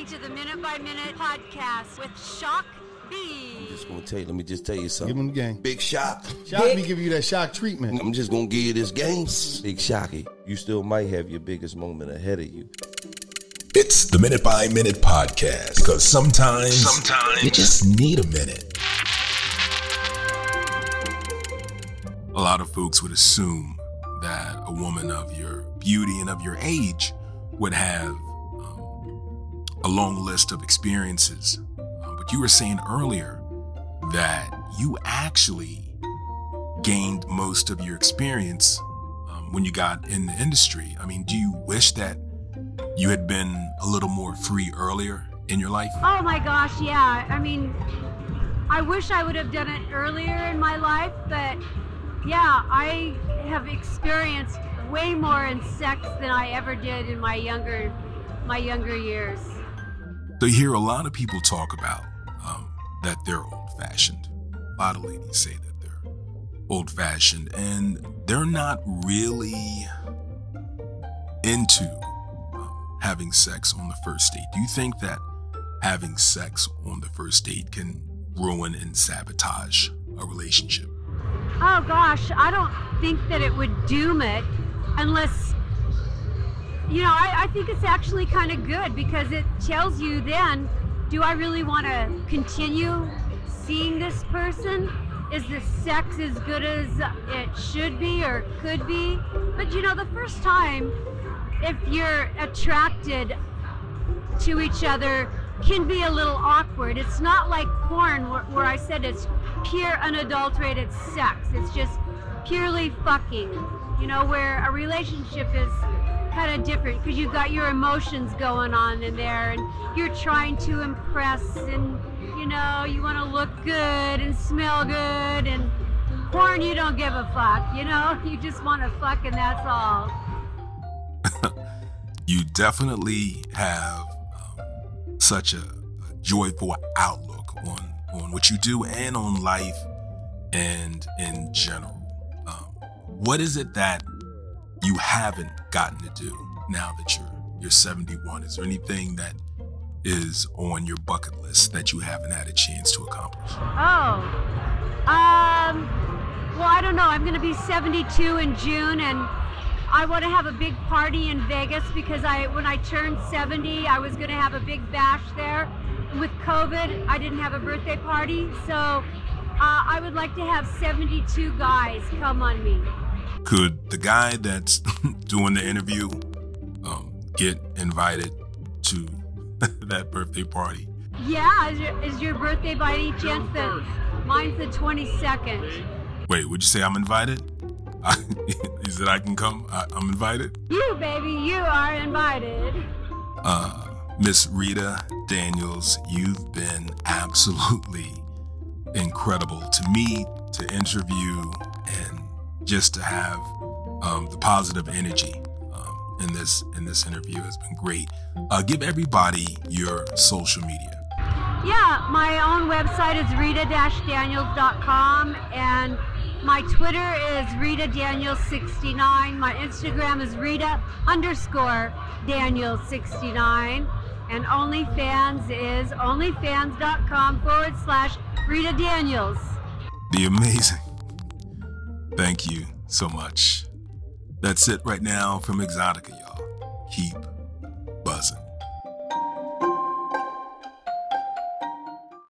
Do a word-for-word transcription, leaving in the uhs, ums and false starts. listening to the Minute by Minute Podcast with Shock B. I'm just going to tell you, let me just tell you something. Give him the game. Big Shock. Shock Big. B give you that shock treatment. I'm just going to give you this game. Big Shocky. You still might have your biggest moment ahead of you. It's the Minute by Minute Podcast. Because sometimes, sometimes you just need a minute. A lot of folks would assume that a woman of your beauty and of your age would have um, a long list of experiences. Uh, but you were saying earlier that you actually gained most of your experience um, when you got in the industry. I mean, do you wish that you had been a little more free earlier in your life? Oh my gosh, yeah. I mean, I wish I would have done it earlier in my life, but yeah, I have experienced way more in sex than I ever did in my younger, my younger years. So you hear a lot of people talk about um, that they're old-fashioned. A lot of ladies say that they're old-fashioned, and they're not really into um, having sex on the first date. Do you think that having sex on the first date can ruin and sabotage a relationship? Oh gosh, I don't think that it would doom it unless, you know, I, I think it's actually kind of good because it tells you then, do I really want to continue seeing this person? Is the sex as good as it should be or could be? But you know, the first time, if you're attracted to each other, can be a little awkward. It's not like porn where, where I said it's pure unadulterated sex. It's just purely fucking, you know, where a relationship is kind of different because you've got your emotions going on in there and you're trying to impress and, you know, you want to look good and smell good. And porn, you don't give a fuck, you know, you just want to fuck and that's all. You definitely have um, such a, a joyful outlook on on what you do and on life and in general. Um, what is it that you haven't gotten to do now that you're you're seventy-one? Is there anything that is on your bucket list that you haven't had a chance to accomplish? Oh, um, well, I don't know. I'm going to be seventy-two in June, and I want to have a big party in Vegas because I when I turned seventy, I was going to have a big bash there. With COVID, I didn't have a birthday party, so uh, I would like to have seventy-two guys come on me. Could the guy that's doing the interview um, get invited to that birthday party? Yeah, is your, is your birthday by any chance the, mine's the twenty-second. Wait, would you say I'm invited? Is that I can come? I, I'm invited? You, baby, you are invited. Uh... Miss Rita Daniels, you've been absolutely incredible to me to interview and just to have um, the positive energy um, in this in this interview has been great. Uh, give everybody your social media. Yeah, my own website is rita dash daniels dot com and my Twitter is Rita Daniels sixty-nine. My Instagram is Rita underscore Daniels sixty-nine. And OnlyFans is onlyfans.com forward slash Rita Daniels. The amazing. Thank you so much. That's it right now from Exotica, y'all.